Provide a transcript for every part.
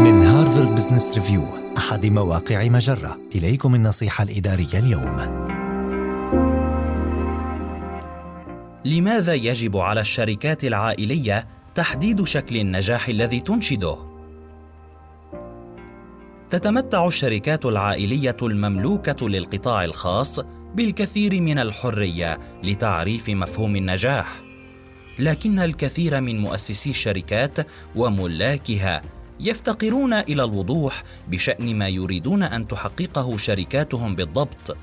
من هارفارد بزنس ريفيو أحد مواقع مجرة، إليكم النصيحة الإدارية اليوم. لماذا يجب على الشركات العائلية تحديد شكل النجاح الذي تنشده؟ تتمتع الشركات العائلية المملوكة للقطاع الخاص بالكثير من الحرية لتعريف مفهوم النجاح، لكن الكثير من مؤسسي الشركات وملاكها يفتقرون إلى الوضوح بشأن ما يريدون أن تحققه شركاتهم بالضبط،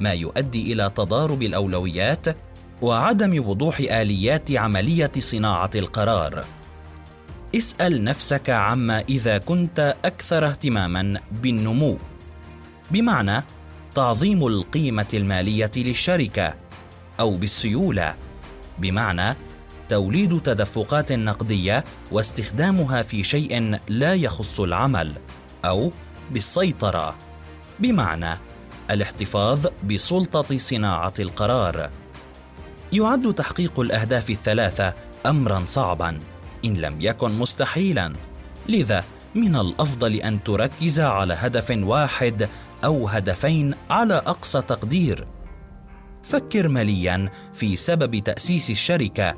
ما يؤدي إلى تضارب الأولويات وعدم وضوح آليات عملية صناعة القرار. اسأل نفسك عما إذا كنت أكثر اهتماماً بالنمو، بمعنى تعظيم القيمة المالية للشركة، أو بالسيولة، بمعنى توليد تدفقات نقدية واستخدامها في شيء لا يخص العمل، أو بالسيطرة، بمعنى الاحتفاظ بسلطة صناعة القرار. يعد تحقيق الأهداف الثلاثة أمراً صعباً إن لم يكن مستحيلاً، لذا من الأفضل أن تركز على هدف واحد أو هدفين على أقصى تقدير. فكر ملياً في سبب تأسيس الشركة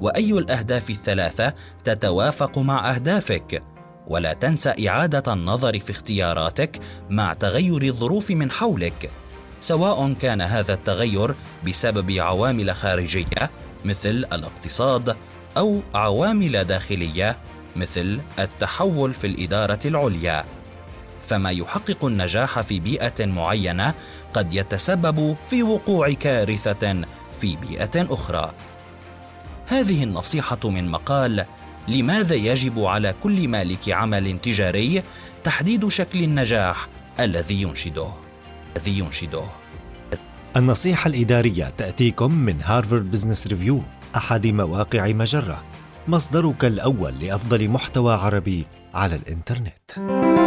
وأي الأهداف الثلاثة تتوافق مع أهدافك، ولا تنسى إعادة النظر في اختياراتك مع تغير الظروف من حولك، سواء كان هذا التغير بسبب عوامل خارجية مثل الاقتصاد أو عوامل داخلية مثل التحول في الإدارة العليا. فما يحقق النجاح في بيئة معينة قد يتسبب في وقوع كارثة في بيئة أخرى. هذه النصيحة من مقال لماذا يجب على كل مالك عمل تجاري تحديد شكل النجاح الذي ينشده. النصيحة الإدارية تأتيكم من هارفارد بزنس ريفيو أحد مواقع مجرة، مصدرك الأول لأفضل محتوى عربي على الإنترنت.